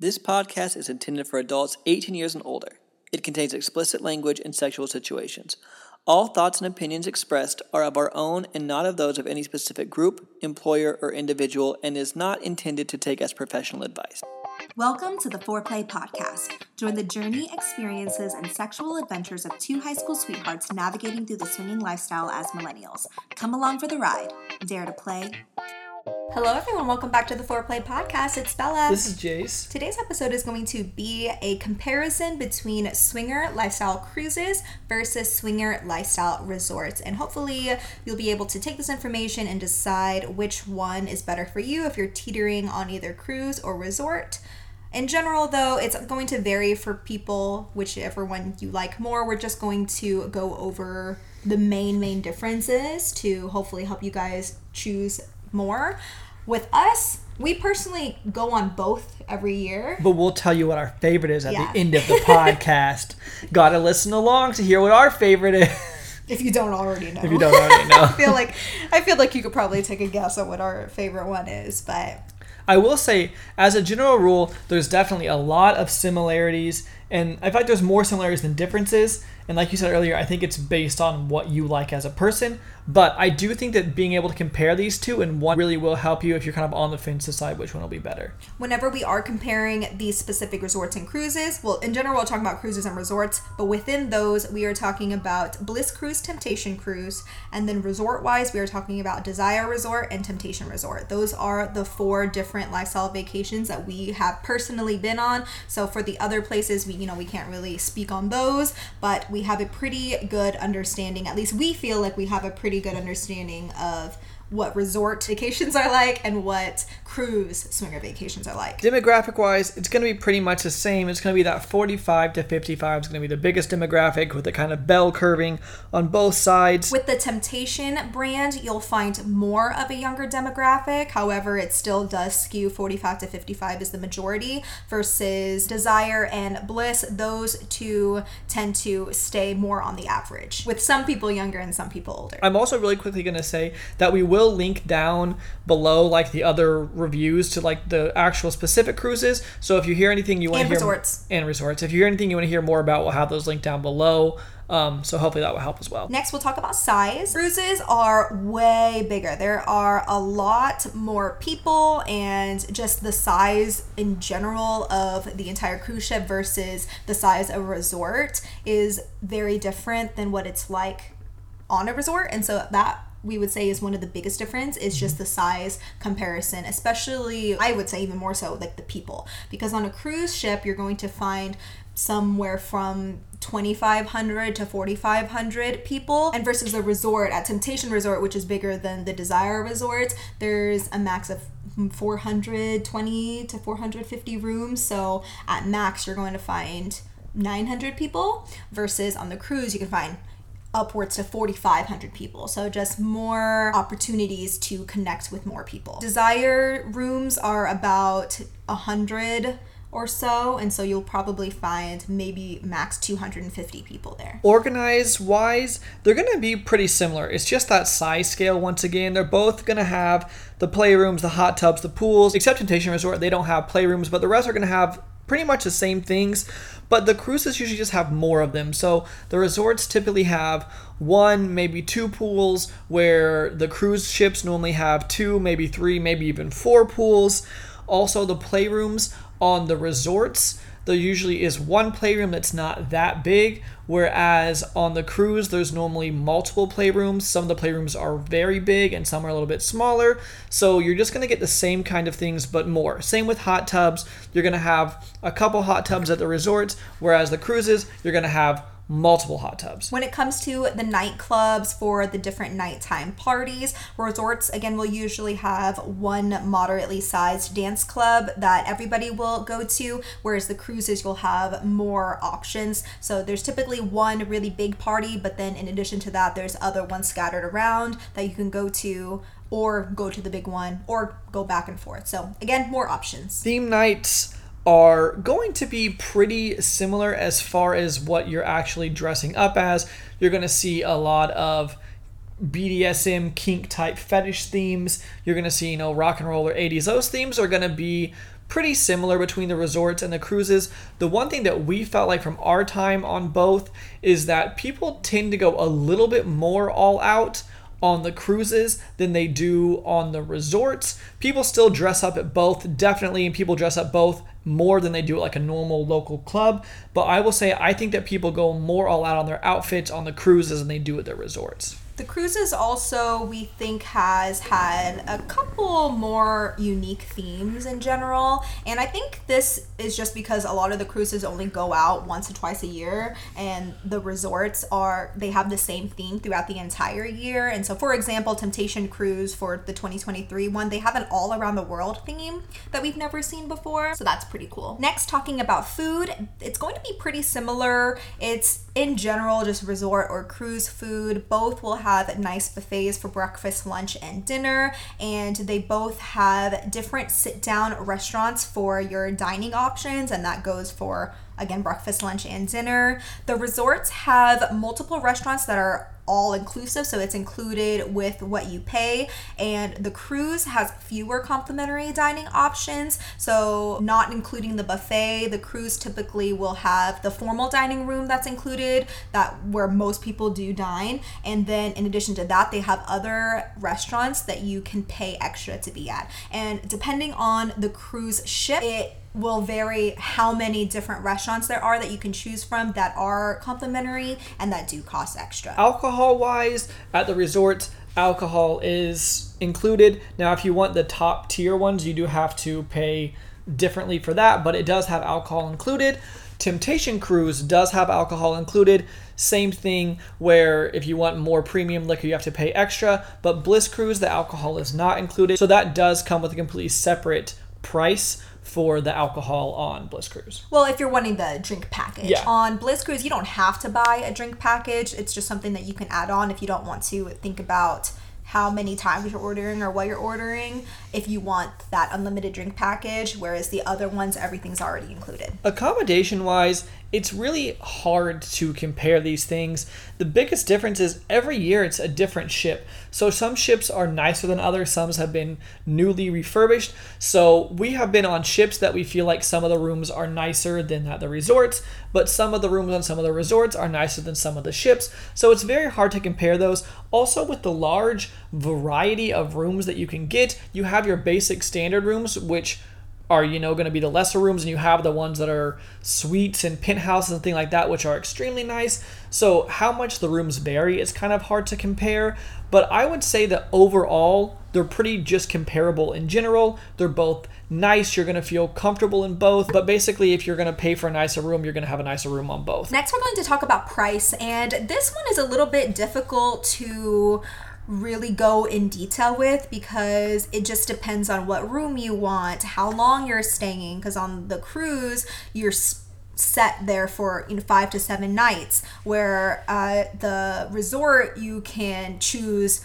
This podcast is intended for adults 18 years and older. It contains explicit language and sexual situations. All thoughts and opinions expressed are of our own and not of those of any specific group, employer, or individual, and is not intended to take as professional advice. Welcome to the 4OURPLAY podcast. Join the journey, experiences, and sexual adventures of two high school sweethearts navigating through the swinging lifestyle as millennials. Come along for the ride. Dare to play. Hello everyone, welcome back to the 4OURPLAY podcast. It's Bella. This is Jace. Today's episode is going to be a comparison between swinger lifestyle cruises versus swinger lifestyle resorts. And hopefully you'll be able to take this information and decide which one is better for you if you're teetering on either cruise or resort. In general, though, it's going to vary for people, whichever one you like more. We're just going to go over the main differences to hopefully help you guys choose more. With us, we personally go on both every year. But we'll tell you what our favorite is at the end of the podcast. Gotta listen along to hear what our favorite is. If you don't already know. I feel like you could probably take a guess at what our favorite one is, but I will say, as a general rule, there's definitely a lot of similarities, and I feel like there's more similarities than differences, and like you said earlier, I think it's based on what you like as a person, but I do think that being able to compare these two in one really will help you if you're kind of on the fence to decide which one will be better. Whenever we are comparing these specific resorts and cruises, well, in general, we're talking about cruises and resorts, but within those, we are talking about Bliss Cruise, Temptation Cruise, and then resort-wise, we are talking about Desire Resort and Temptation Resort. Those are the four different lifestyle vacations that we have personally been on. So for the other places, we can't really speak on those, but we have a pretty good understanding, at least we feel like we have a pretty good understanding of what resort vacations are like and what cruise swinger vacations are like. Demographic wise, it's going to be pretty much the same. It's going to be that 45 to 55 is going to be the biggest demographic with the kind of bell curving on both sides. With the Temptation brand, you'll find more of a younger demographic. However, it still does skew 45 to 55 is the majority versus Desire and Bliss. Those two tend to stay more on the average with some people younger and some people older. I'm also really quickly going to say that we will link down below like the other reviews to like the actual specific cruises, so if you hear anything you want to hear resorts, if you hear anything you want to hear more about, we'll have those linked down below. So hopefully that will help as well. Next, we'll talk about size. Cruises are way bigger. There are a lot more people, and just the size in general of the entire cruise ship versus the size of a resort is very different than what it's like on a resort, and so that we would say is one of the biggest difference is just the size comparison, especially I would say even more so like the people, because on a cruise ship you're going to find somewhere from 2,500 to 4,500 people, and versus a resort at Temptation Resort, which is bigger than the Desire Resort, there's a max of 420 to 450 rooms, so at max you're going to find 900 people versus on the cruise you can find upwards to 4,500 people. So just more opportunities to connect with more people. Desire rooms are about 100 or so, and so you'll probably find maybe max 250 people there. Organized wise, they're going to be pretty similar. It's just that size scale once again. They're both going to have the playrooms, the hot tubs, the pools, except Temptation Resort, they don't have playrooms, but the rest are going to have pretty much the same things, but the cruises usually just have more of them. So the resorts typically have one, maybe two pools, where the cruise ships normally have two, maybe three, maybe even four pools. Also, the playrooms on the resorts, there usually is one playroom that's not that big, whereas on the cruise, there's normally multiple playrooms. Some of the playrooms are very big and some are a little bit smaller. So you're just going to get the same kind of things, but more. Same with hot tubs. You're going to have a couple hot tubs at the resorts, whereas the cruises, you're going to have multiple hot tubs. When it comes to the nightclubs for the different nighttime parties, resorts again will usually have one moderately sized dance club that everybody will go to, whereas the cruises you'll have more options. So there's typically one really big party, but then in addition to that, there's other ones scattered around that you can go to, or go to the big one, or go back and forth. So again, more options. Theme nights are going to be pretty similar as far as what you're actually dressing up as. You're going to see a lot of BDSM, kink type fetish themes. You're going to see, rock and roll or 80s. Those themes are going to be pretty similar between the resorts and the cruises. The one thing that we felt like from our time on both is that people tend to go a little bit more all out on the cruises than they do on the resorts. People still dress up at both, definitely, and people dress up both more than they do at like a normal local club. But I will say I think that people go more all out on their outfits on the cruises than they do at their resorts. The cruises also, we think, has had a couple more unique themes in general. And I think this is just because a lot of the cruises only go out once or twice a year. And the resorts are, they have the same theme throughout the entire year. And so, for example, Temptation Cruise for the 2023 one, they have an all around the world theme that we've never seen before. So that's pretty cool. Next, talking about food, it's going to be pretty similar. It's in general just resort or cruise food. Both will have nice buffets for breakfast, lunch, and dinner, and they both have different sit-down restaurants for your dining options, and that goes for, again, breakfast, lunch, and dinner. The resorts have multiple restaurants that are all-inclusive, so it's included with what you pay, and the cruise has fewer complimentary dining options, so not including the buffet, the cruise typically will have the formal dining room that's included, that where most people do dine, and then in addition to that, they have other restaurants that you can pay extra to be at, and depending on the cruise ship, it will vary how many different restaurants there are that you can choose from that are complimentary and that do cost extra. Alcohol-wise, at the resorts, alcohol is included. Now, if you want the top tier ones, you do have to pay differently for that, but it does have alcohol included. Temptation Cruise does have alcohol included. Same thing where if you want more premium liquor, you have to pay extra, but Bliss Cruise, the alcohol is not included. So that does come with a completely separate price for the alcohol on Bliss Cruise. Well, if you're wanting the drink package. Yeah. On Bliss Cruise, you don't have to buy a drink package. It's just something that you can add on if you don't want to think about how many times you're ordering or what you're ordering if you want that unlimited drink package, whereas the other ones, everything's already included. Accommodation-wise, it's really hard to compare these things. The biggest difference is every year it's a different ship. So some ships are nicer than others, some have been newly refurbished. So we have been on ships that we feel like some of the rooms are nicer than at the resorts, but some of the rooms on some of the resorts are nicer than some of the ships. So it's very hard to compare those. Also, with the large variety of rooms that you can get, you have your basic standard rooms, which are, you know, going to be the lesser rooms, and you have the ones that are suites and penthouses and things like that, which are extremely nice. So how much the rooms vary, it's kind of hard to compare, but I would say that overall they're pretty just comparable in general. They're both nice. You're going to feel comfortable in both, but basically if you're going to pay for a nicer room, you're going to have a nicer room on both. Next, we're going to talk about price, and this one is a little bit difficult to really go in detail with because it just depends on what room you want, how long you're staying, because on the cruise you're set there for 5 to 7 nights, where the resort you can choose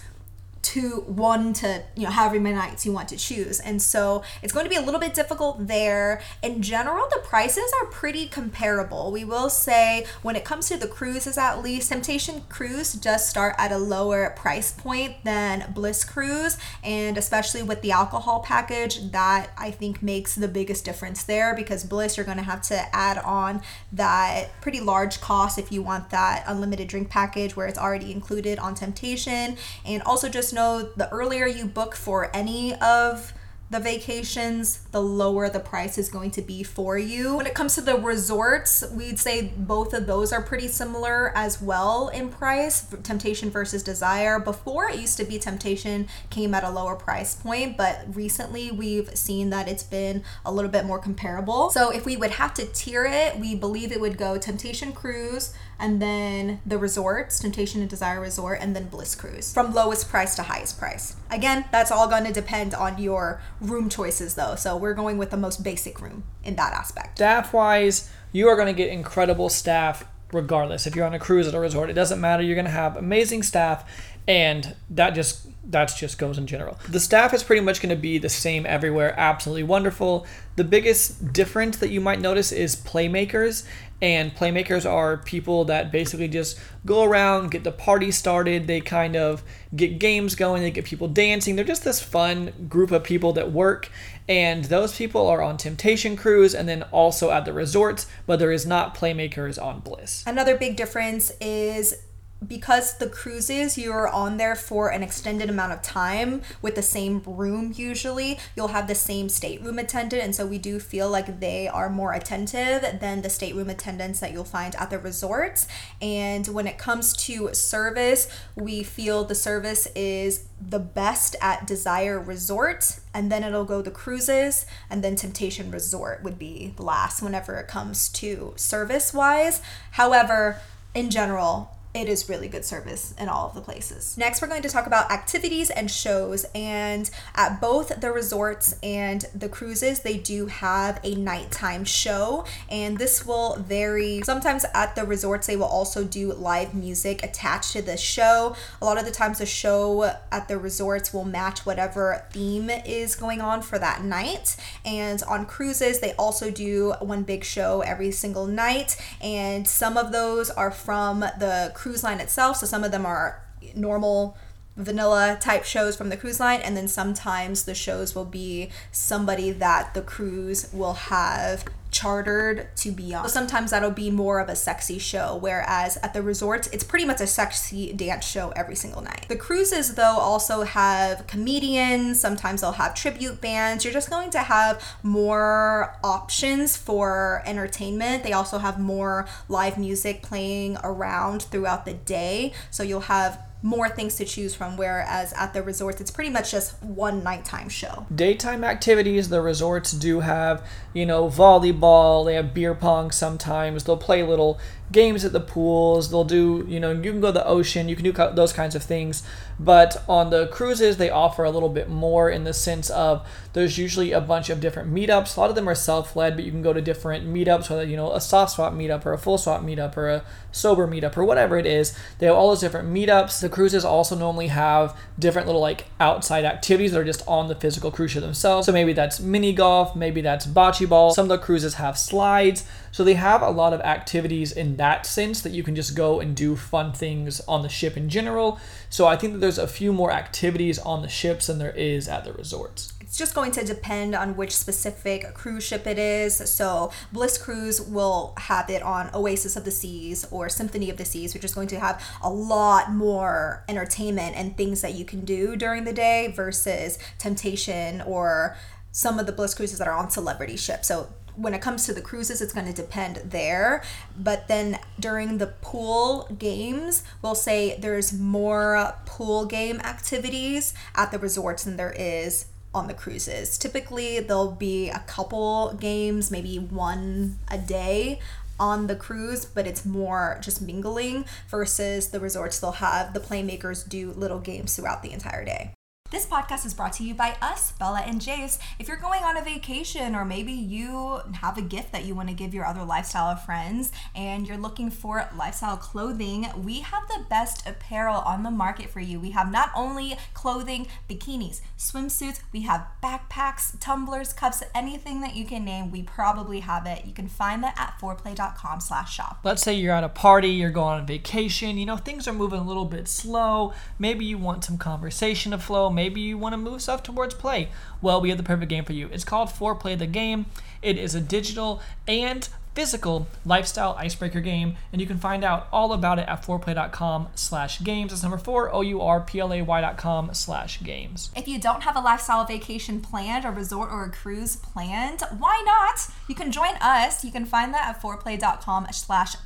however many nights you want to choose. And so it's going to be a little bit difficult there. In general, the prices are pretty comparable. We will say when it comes to the cruises, at least, Temptation Cruise does start at a lower price point than Bliss Cruise. And especially with the alcohol package, that I think makes the biggest difference there, because Bliss, you're going to have to add on that pretty large cost if you want that unlimited drink package where it's already included on Temptation. And also just know the earlier you book for any of the vacations, the lower the price is going to be for you. When it comes to the resorts, we'd say both of those are pretty similar as well in price, Temptation versus Desire. Before, it used to be Temptation came at a lower price point, but recently we've seen that it's been a little bit more comparable. So if we would have to tier it, we believe it would go Temptation Cruise, and then the resorts, Temptation and Desire Resort, and then Bliss Cruise, from lowest price to highest price. Again, that's all going to depend on your room choices though, so we're going with the most basic room in that aspect. Staff-wise, you are going to get incredible staff regardless. If you're on a cruise at a resort, it doesn't matter. You're going to have amazing staff, and that just That's just goes in general. The staff is pretty much going to be the same everywhere. Absolutely wonderful. The biggest difference that you might notice is playmakers. And playmakers are people that basically just go around, get the party started. They kind of get games going. They get people dancing. They're just this fun group of people that work. And those people are on Temptation Cruise and then also at the resorts. But there is not playmakers on Bliss. Another big difference is, because the cruises, you're on there for an extended amount of time with the same room usually. You'll have the same stateroom attendant, and so we do feel like they are more attentive than the stateroom attendants that you'll find at the resorts. And when it comes to service, we feel the service is the best at Desire Resort, and then it'll go the cruises, and then Temptation Resort would be the last whenever it comes to service-wise. However, in general, it is really good service in all of the places. Next, we're going to talk about activities and shows. And at both the resorts and the cruises, they do have a nighttime show. And this will vary. Sometimes at the resorts, they will also do live music attached to the show. A lot of the times, the show at the resorts will match whatever theme is going on for that night. And on cruises, they also do one big show every single night. And some of those are from the cruise line itself, so some of them are normal vanilla type shows from the cruise line, and then sometimes the shows will be somebody that the cruise will have chartered to be on. So sometimes that'll be more of a sexy show, whereas at the resorts, it's pretty much a sexy dance show every single night. The cruises, though, also have comedians. Sometimes they'll have tribute bands. You're just going to have more options for entertainment. They also have more live music playing around throughout the day, so you'll have more things to choose from, whereas at the resorts, it's pretty much just one nighttime show. Daytime activities, the resorts do have, volleyball, they have beer pong sometimes, they'll play little games at the pools, they'll do, you can go to the ocean, you can do those kinds of things. But on the cruises, they offer a little bit more in the sense of there's usually a bunch of different meetups. A lot of them are self-led, but you can go to different meetups, whether, a soft swap meetup or a full swap meetup or a sober meetup or whatever it is. They have all those different meetups. The cruises also normally have different little outside activities that are just on the physical cruise ship themselves. So maybe that's mini golf, maybe that's bocce ball. Some of the cruises have slides. So they have a lot of activities in that sense that you can just go and do fun things on the ship in general. So I think that there's a few more activities on the ships than there is at the resorts. It's just going to depend on which specific cruise ship it is. So Bliss Cruise will have it on Oasis of the Seas or Symphony of the Seas, which is going to have a lot more entertainment and things that you can do during the day versus Temptation or some of the Bliss Cruises that are on celebrity ships. So when it comes to the cruises, it's going to depend there. But then during the pool games, we'll say there's more pool game activities at the resorts than there is on the cruises. Typically, there'll be a couple games, maybe one a day on the cruise, but it's more just mingling versus the resorts. They'll have the playmakers do little games throughout the entire day. This podcast is brought to you by us, Bella and Jace. If you're going on a vacation, or maybe you have a gift that you want to give your other lifestyle friends and you're looking for lifestyle clothing, we have the best apparel on the market for you. We have not only clothing, bikinis, swimsuits, we have backpacks, tumblers, cups, anything that you can name, we probably have it. You can find that at 4OURPLAY.com/shop. Let's say you're at a party, you're going on a vacation, things are moving a little bit slow. Maybe you want some conversation to flow. Maybe you want to move stuff towards play. Well, we have the perfect game for you. It's called 4OURPLAY the Game. It is a digital and physical lifestyle icebreaker game, and you can find out all about it at 4OURPLAY.com/games. That's number 4, OURPLAY.com/games. If you don't have a lifestyle vacation planned, a resort or a cruise planned, why not? You can join us. You can find that at 4OURPLAY.com/playcation.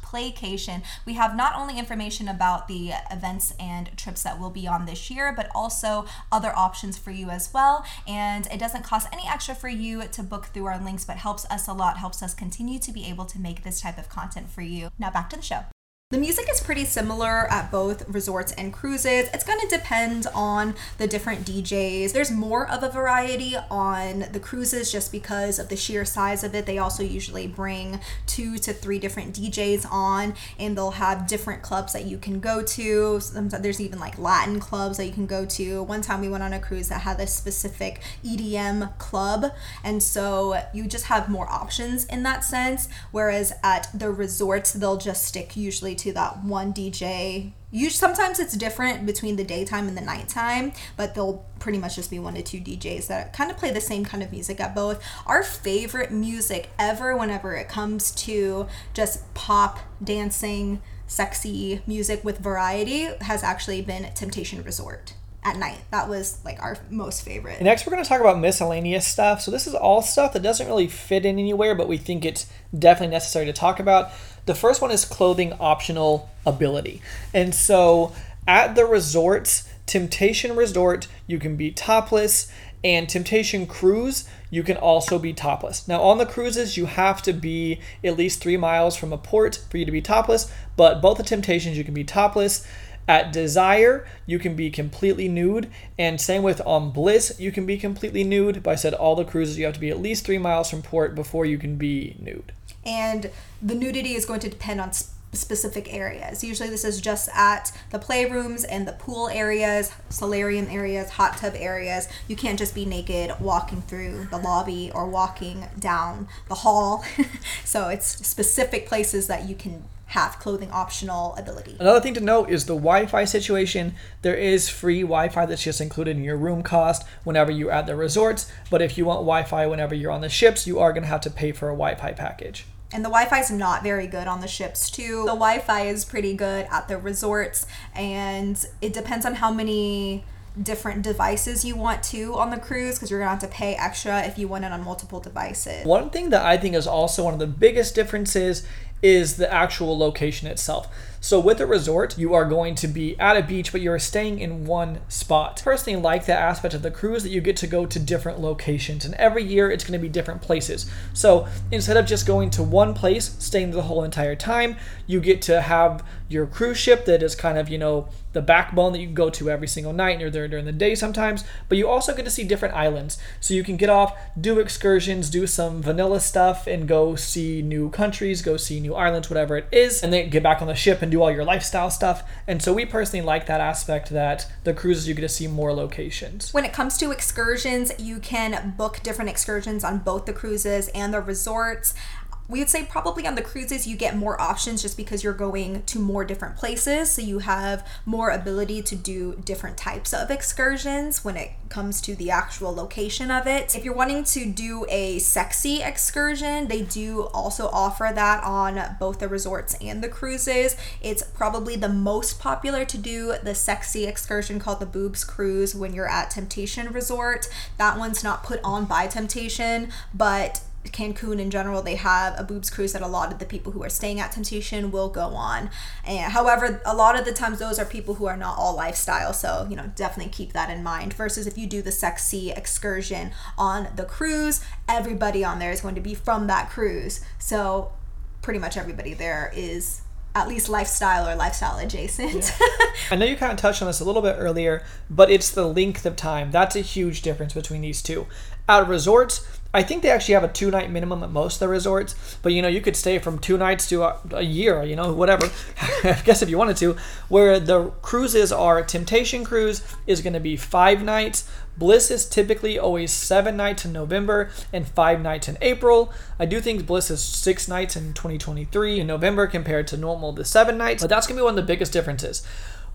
We have not only information about the events and trips that we'll be on this year, but also other options for you as well. And it doesn't cost any extra for you to book through our links, but helps us a lot, helps us continue to be able to make this type of content for you. Now back to the show. The music is pretty similar at both resorts and cruises. It's going to depend on the different DJs. There's more of a variety on the cruises just because of the sheer size of it. They also usually bring 2 to 3 different DJs on, and they'll have different clubs that you can go to. Sometimes there's even like Latin clubs that you can go to. One time we went on a cruise that had a specific EDM club, and so you just have more options in that sense, whereas at the resorts they'll just stick usually to that one DJ. Sometimes it's different between the daytime and the nighttime, but they'll pretty much just be 1 to 2 DJs that kind of play the same kind of music at both. Our favorite music ever whenever it comes to just pop, dancing, sexy music with variety has actually been Temptation Resort. At night, that was like our most favorite. Next, we're going to talk about miscellaneous stuff. So this is all stuff that doesn't really fit in anywhere, but we think it's definitely necessary to talk about. The first one is clothing optional ability. And so at the resorts, Temptation Resort, you can be topless, and Temptation Cruise, you can also be topless. Now on the cruises, you have to be at least 3 miles from a port for you to be topless, but both the Temptations, you can be topless. At Desire, you can be completely nude, and same with on Bliss, you can be completely nude. But I said all the cruises, you have to be at least 3 miles from port before you can be nude. And the nudity is going to depend on specific areas. Usually this is just at the playrooms and the pool areas, solarium areas, hot tub areas. You can't just be naked walking through the lobby or walking down the hall. So it's specific places that you can have clothing optional ability. Another thing to note is the Wi-Fi situation. There is free Wi-Fi that's just included in your room cost whenever you're at the resorts, but if you want Wi-Fi whenever you're on the ships, you are going to have to pay for a Wi-Fi package. And the Wi-Fi is not very good on the ships too. The Wi-Fi is pretty good at the resorts, and it depends on how many different devices you want to on the cruise, because you're gonna have to pay extra if you want it on multiple devices. One thing that I think is also one of the biggest differences is the actual location itself. So with a resort, you are going to be at a beach, but you're staying in one spot. Personally, I like the aspect of the cruise that you get to go to different locations, and every year it's going to be different places. So instead of just going to one place, staying the whole entire time, you get to have your cruise ship that is kind of, you know, the backbone that you can go to every single night, and you're there during the day sometimes, but you also get to see different islands. So you can get off, do excursions, do some vanilla stuff, and go see new countries, go see new islands, whatever it is, and then get back on the ship and do all your lifestyle stuff. And so we personally like that aspect, that the cruises you get to see more locations. When it comes to excursions, you can book different excursions on both the cruises and the resorts. We would say probably on the cruises you get more options just because you're going to more different places, so you have more ability to do different types of excursions when it comes to the actual location of it. If you're wanting to do a sexy excursion, they do also offer that on both the resorts and the cruises. It's probably the most popular to do the sexy excursion called the Boobs Cruise when you're at Temptation Resort. That one's not put on by Temptation, but Cancun in general, they have a boobs cruise that a lot of the people who are staying at Temptation will go on. And however, a lot of the times those are people who are not all lifestyle, so you know, definitely keep that in mind. Versus if you do the sexy excursion on the cruise, everybody on there is going to be from that cruise, so pretty much everybody there is at least lifestyle or lifestyle adjacent. Yeah. I know you kind of touched on this a little bit earlier, but it's the length of time. That's a huge difference between these two. At resorts, I think they actually have a 2-night minimum at most of the resorts, but you know, you could stay from 2 nights to a year, you know, whatever, I guess if you wanted to. Where the cruises are, Temptation Cruise is going to be 5 nights. Bliss is typically always 7 nights in November and 5 nights in April. I do think Bliss is 6 nights in 2023 in November compared to normal the 7 nights, but that's going to be one of the biggest differences.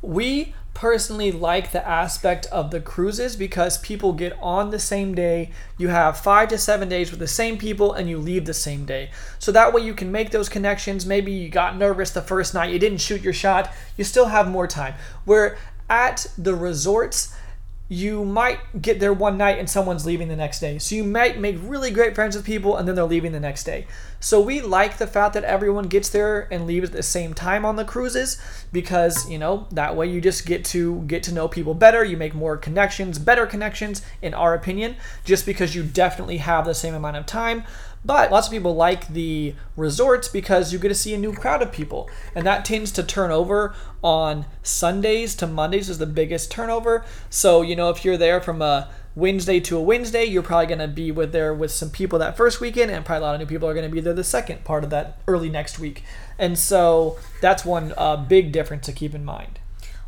We personally like the aspect of the cruises because people get on the same day. You have 5 to 7 days with the same people and you leave the same day. So that way you can make those connections. Maybe you got nervous the first night, you didn't shoot your shot, you still have more time. Where at the resorts, you might get there one night and someone's leaving the next day. So you might make really great friends with people and then they're leaving the next day. So we like the fact that everyone gets there and leaves at the same time on the cruises because, you know, that way you just get to know people better. You make more connections, better connections in our opinion, just because you definitely have the same amount of time. But lots of people like the resorts because you get to see a new crowd of people, and that tends to turn over on Sundays to Mondays is the biggest turnover. So, you know, if you're there from a Wednesday to a Wednesday, you're probably going to be there with some people that first weekend, and probably a lot of new people are going to be there the second part of that early next week. And so that's one big difference to keep in mind.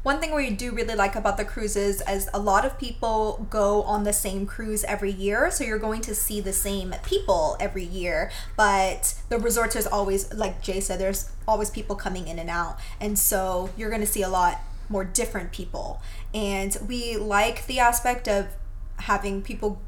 One thing we do really like about the cruises is a lot of people go on the same cruise every year, so you're going to see the same people every year. But the resorts, is always, like Jay said, there's always people coming in and out, and so you're going to see a lot more different people. And we like the aspect of having people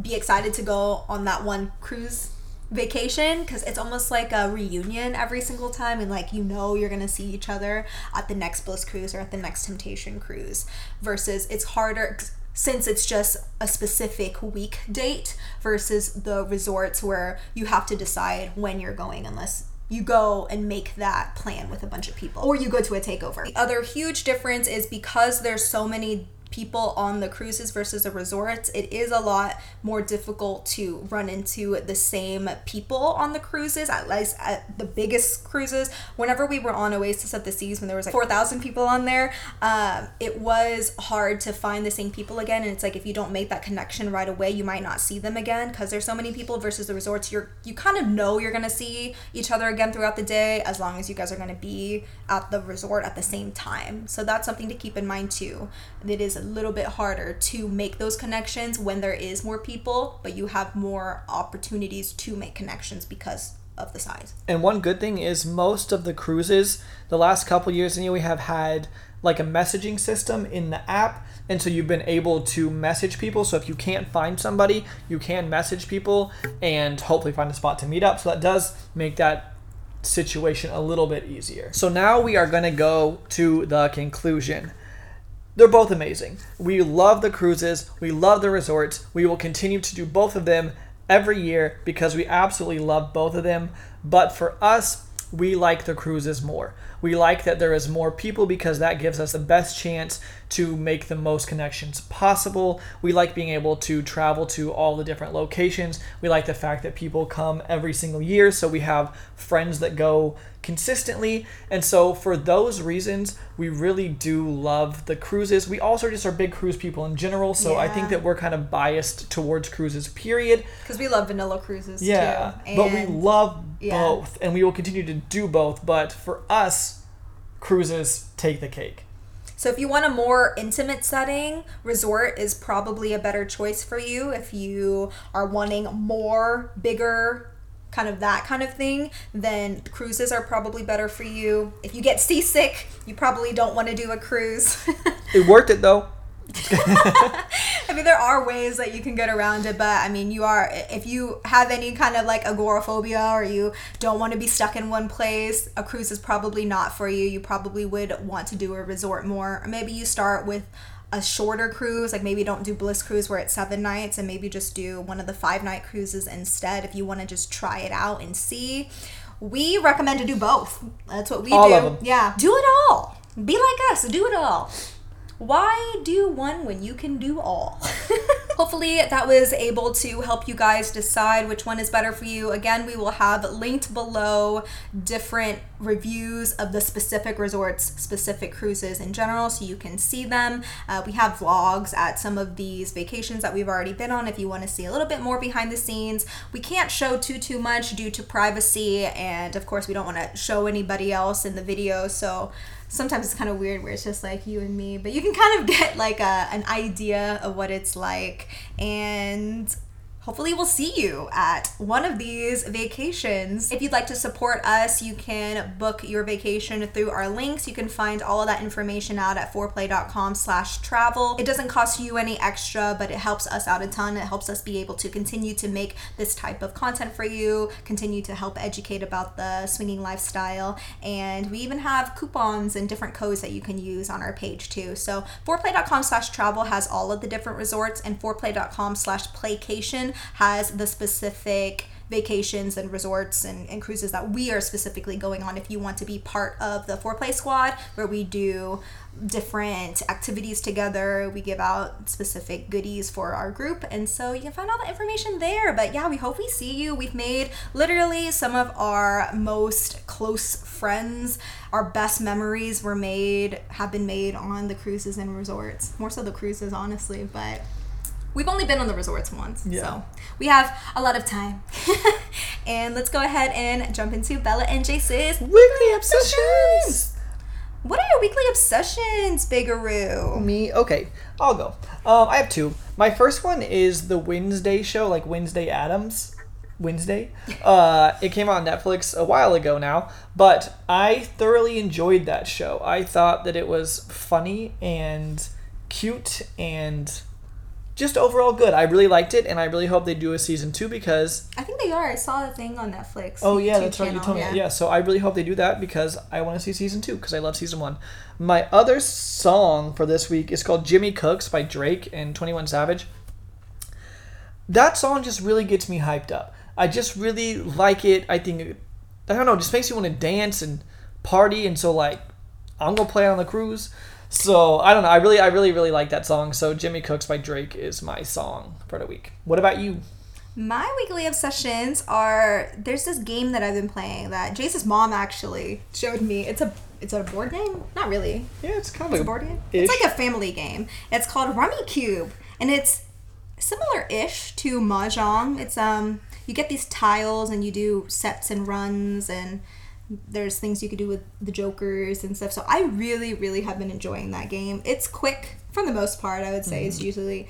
be excited to go on that one cruise vacation, because it's almost like a reunion every single time, and like, you know, you're gonna see each other at the next Bliss Cruise or at the next Temptation Cruise, versus it's harder since it's just a specific week date versus the resorts where you have to decide when you're going unless you go and make that plan with a bunch of people or you go to a takeover. The other huge difference is because there's so many people on the cruises versus the resorts, it is a lot more difficult to run into the same people on the cruises, at least at the biggest cruises. Whenever we were on Oasis of the Seas, when there was like 4,000 people on there, it was hard to find the same people again. And it's like, if you don't make that connection right away, you might not see them again because there's so many people. Versus the resorts, you kind of know you're going to see each other again throughout the day, as long as you guys are going to be at the resort at the same time. So that's something to keep in mind too. It is a little bit harder to make those connections when there is more people, but you have more opportunities to make connections because of the size. And one good thing is most of the cruises, the last couple years we have had like a messaging system in the app, and so you've been able to message people. So if you can't find somebody, you can message people and hopefully find a spot to meet up. So that does make that situation a little bit easier. So now we are going to go to the conclusion. They're both amazing. We love the cruises. We love the resorts. We will continue to do both of them every year because we absolutely love both of them. But for us, we like the cruises more. We like that there is more people because that gives us the best chance to make the most connections possible. We like being able to travel to all the different locations. We like the fact that people come every single year, so we have friends that go consistently. And so for those reasons, we really do love the cruises. We also just are big cruise people in general, so yeah. I think that we're kind of biased towards cruises, period. Because we love vanilla cruises, too. Yeah, but we love both, and we will continue to do both. But for us, cruises take the cake. So if you want a more intimate setting, resort is probably a better choice for you. If you are wanting more, bigger, kind of that kind of thing, then cruises are probably better for you. If you get seasick, you probably don't want to do a cruise. It worked it though. I mean, there are ways that you can get around it, but I mean, if you have any kind of like agoraphobia or you don't want to be stuck in one place, a cruise is probably not for you. You probably would want to do a resort more. Or maybe you start with a shorter cruise, like maybe don't do Bliss Cruise where it's 7 nights, and maybe just do one of the 5-night cruises instead if you want to just try it out and see. We recommend to do both. That's what we do. All of them. Yeah. Do it all. Be like us. Do it all. Why do one when you can do all? Hopefully that was able to help you guys decide which one is better for you. Again, we will have linked below different reviews of the specific resorts, specific cruises in general, so you can see them. We have vlogs at some of these vacations that we've already been on if you want to see a little bit more behind the scenes. We can't show too much due to privacy, and of course we don't want to show anybody else in the video, so sometimes it's kind of weird where it's just like you and me, but you can kind of get like an idea of what it's like. And hopefully we'll see you at one of these vacations. If you'd like to support us, you can book your vacation through our links. You can find all of that information out at 4play.com/travel. It doesn't cost you any extra, but it helps us out a ton. It helps us be able to continue to make this type of content for you, continue to help educate about the swinging lifestyle. And we even have coupons and different codes that you can use on our page too. So 4play.com/travel has all of the different resorts, and 4play.com/playcation has the specific vacations and resorts and cruises that we are specifically going on if you want to be part of the 4OURPLAY squad, where we do different activities together. We give out specific goodies for our group, and so you can find all the information there. But yeah, we hope we see you. We've made literally some of our most close friends. Our best memories have been made on the cruises and resorts, more so the cruises, honestly, but we've only been on the resorts once, yeah. So we have a lot of time. And let's go ahead and jump into Bella and Jace's weekly obsessions. What are your weekly obsessions, Bigaroo? Me? Okay, I'll go. I have two. My first one is the Wednesday show, like Wednesday Addams. Wednesday? It came on Netflix a while ago now, but I thoroughly enjoyed that show. I thought that it was funny and cute and just overall good. I really liked it, and I really hope they do a season 2 because... I think they are. I saw the thing on Netflix. Oh, yeah, that's right. You told me. Yeah, so I really hope they do that because I want to see season 2 because I love season 1. My other song for this week is called Jimmy Cooks by Drake and 21 Savage. That song just really gets me hyped up. I just really like it. I think, I don't know, it just makes you want to dance and party, and so, like, I'm going to play it on the cruise. So, I don't know. I really like that song. So, Jimmy Cooks by Drake is my song for the week. What about you? My weekly obsessions are, there's this game that I've been playing that Jace's mom actually showed me. It's a board game? Not really. Yeah, it's kind of a board game. It's like a family game. It's called Rummikub, and it's similar-ish to Mahjong. It's, you get these tiles, and you do sets and runs, and there's things you could do with the jokers and stuff. So I really, really have been enjoying that game. It's quick for the most part, I would say. Mm-hmm. It's usually,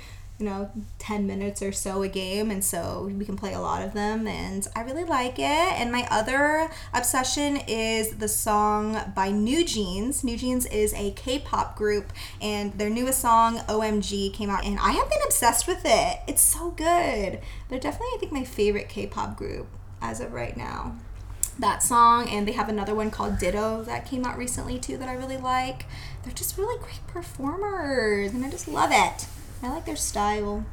10 minutes or so a game. And so we can play a lot of them. And I really like it. And my other obsession is the song by New Jeans. New Jeans is a K-pop group. And their newest song, OMG, came out. And I have been obsessed with it. It's so good. They're definitely, I think, my favorite K-pop group as of right now. That song, and they have another one called Ditto that came out recently too that I really like. They're just really great performers, and I just love it. I like their style.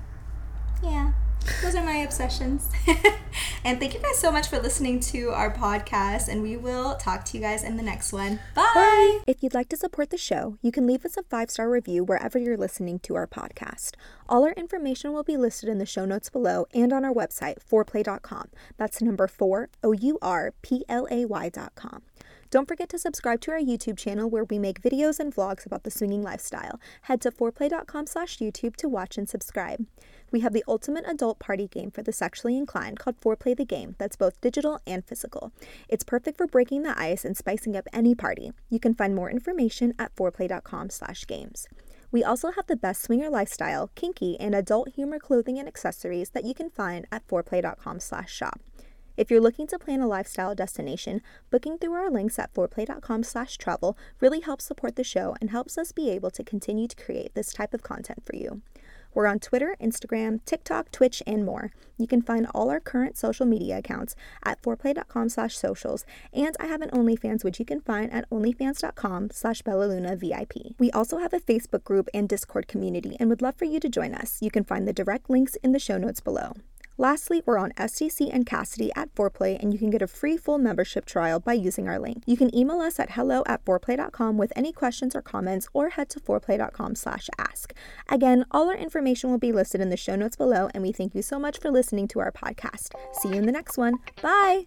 Yeah, those are my obsessions. And thank you guys so much for listening to our podcast, and we will talk to you guys in the next one. Bye! If you'd like to support the show, you can leave us a 5-star review wherever you're listening to our podcast. All our information will be listed in the show notes below and on our website, 4play.com. That's number 4, OURPLAY.com. Don't forget to subscribe to our YouTube channel where we make videos and vlogs about the swinging lifestyle. Head to 4play.com/YouTube to watch and subscribe. We have the ultimate adult party game for the sexually inclined called 4OURPLAY the Game that's both digital and physical. It's perfect for breaking the ice and spicing up any party. You can find more information at 4play.com/games. We also have the best swinger lifestyle, kinky, and adult humor clothing and accessories that you can find at 4play.com/shop. If you're looking to plan a lifestyle destination, booking through our links at 4play.com/travel really helps support the show and helps us be able to continue to create this type of content for you. We're on Twitter, Instagram, TikTok, Twitch, and more. You can find all our current social media accounts at 4play.com/socials, and I have an OnlyFans which you can find at onlyfans.com/BellaLunaVIP. We also have a Facebook group and Discord community and would love for you to join us. You can find the direct links in the show notes below. Lastly, we're on SDC and Kasidie at 4OURPLAY, and you can get a free full membership trial by using our link. You can email us at hello@4play.com with any questions or comments, or head to 4play.com/ask. Again, all our information will be listed in the show notes below, and we thank you so much for listening to our podcast. See you in the next one. Bye!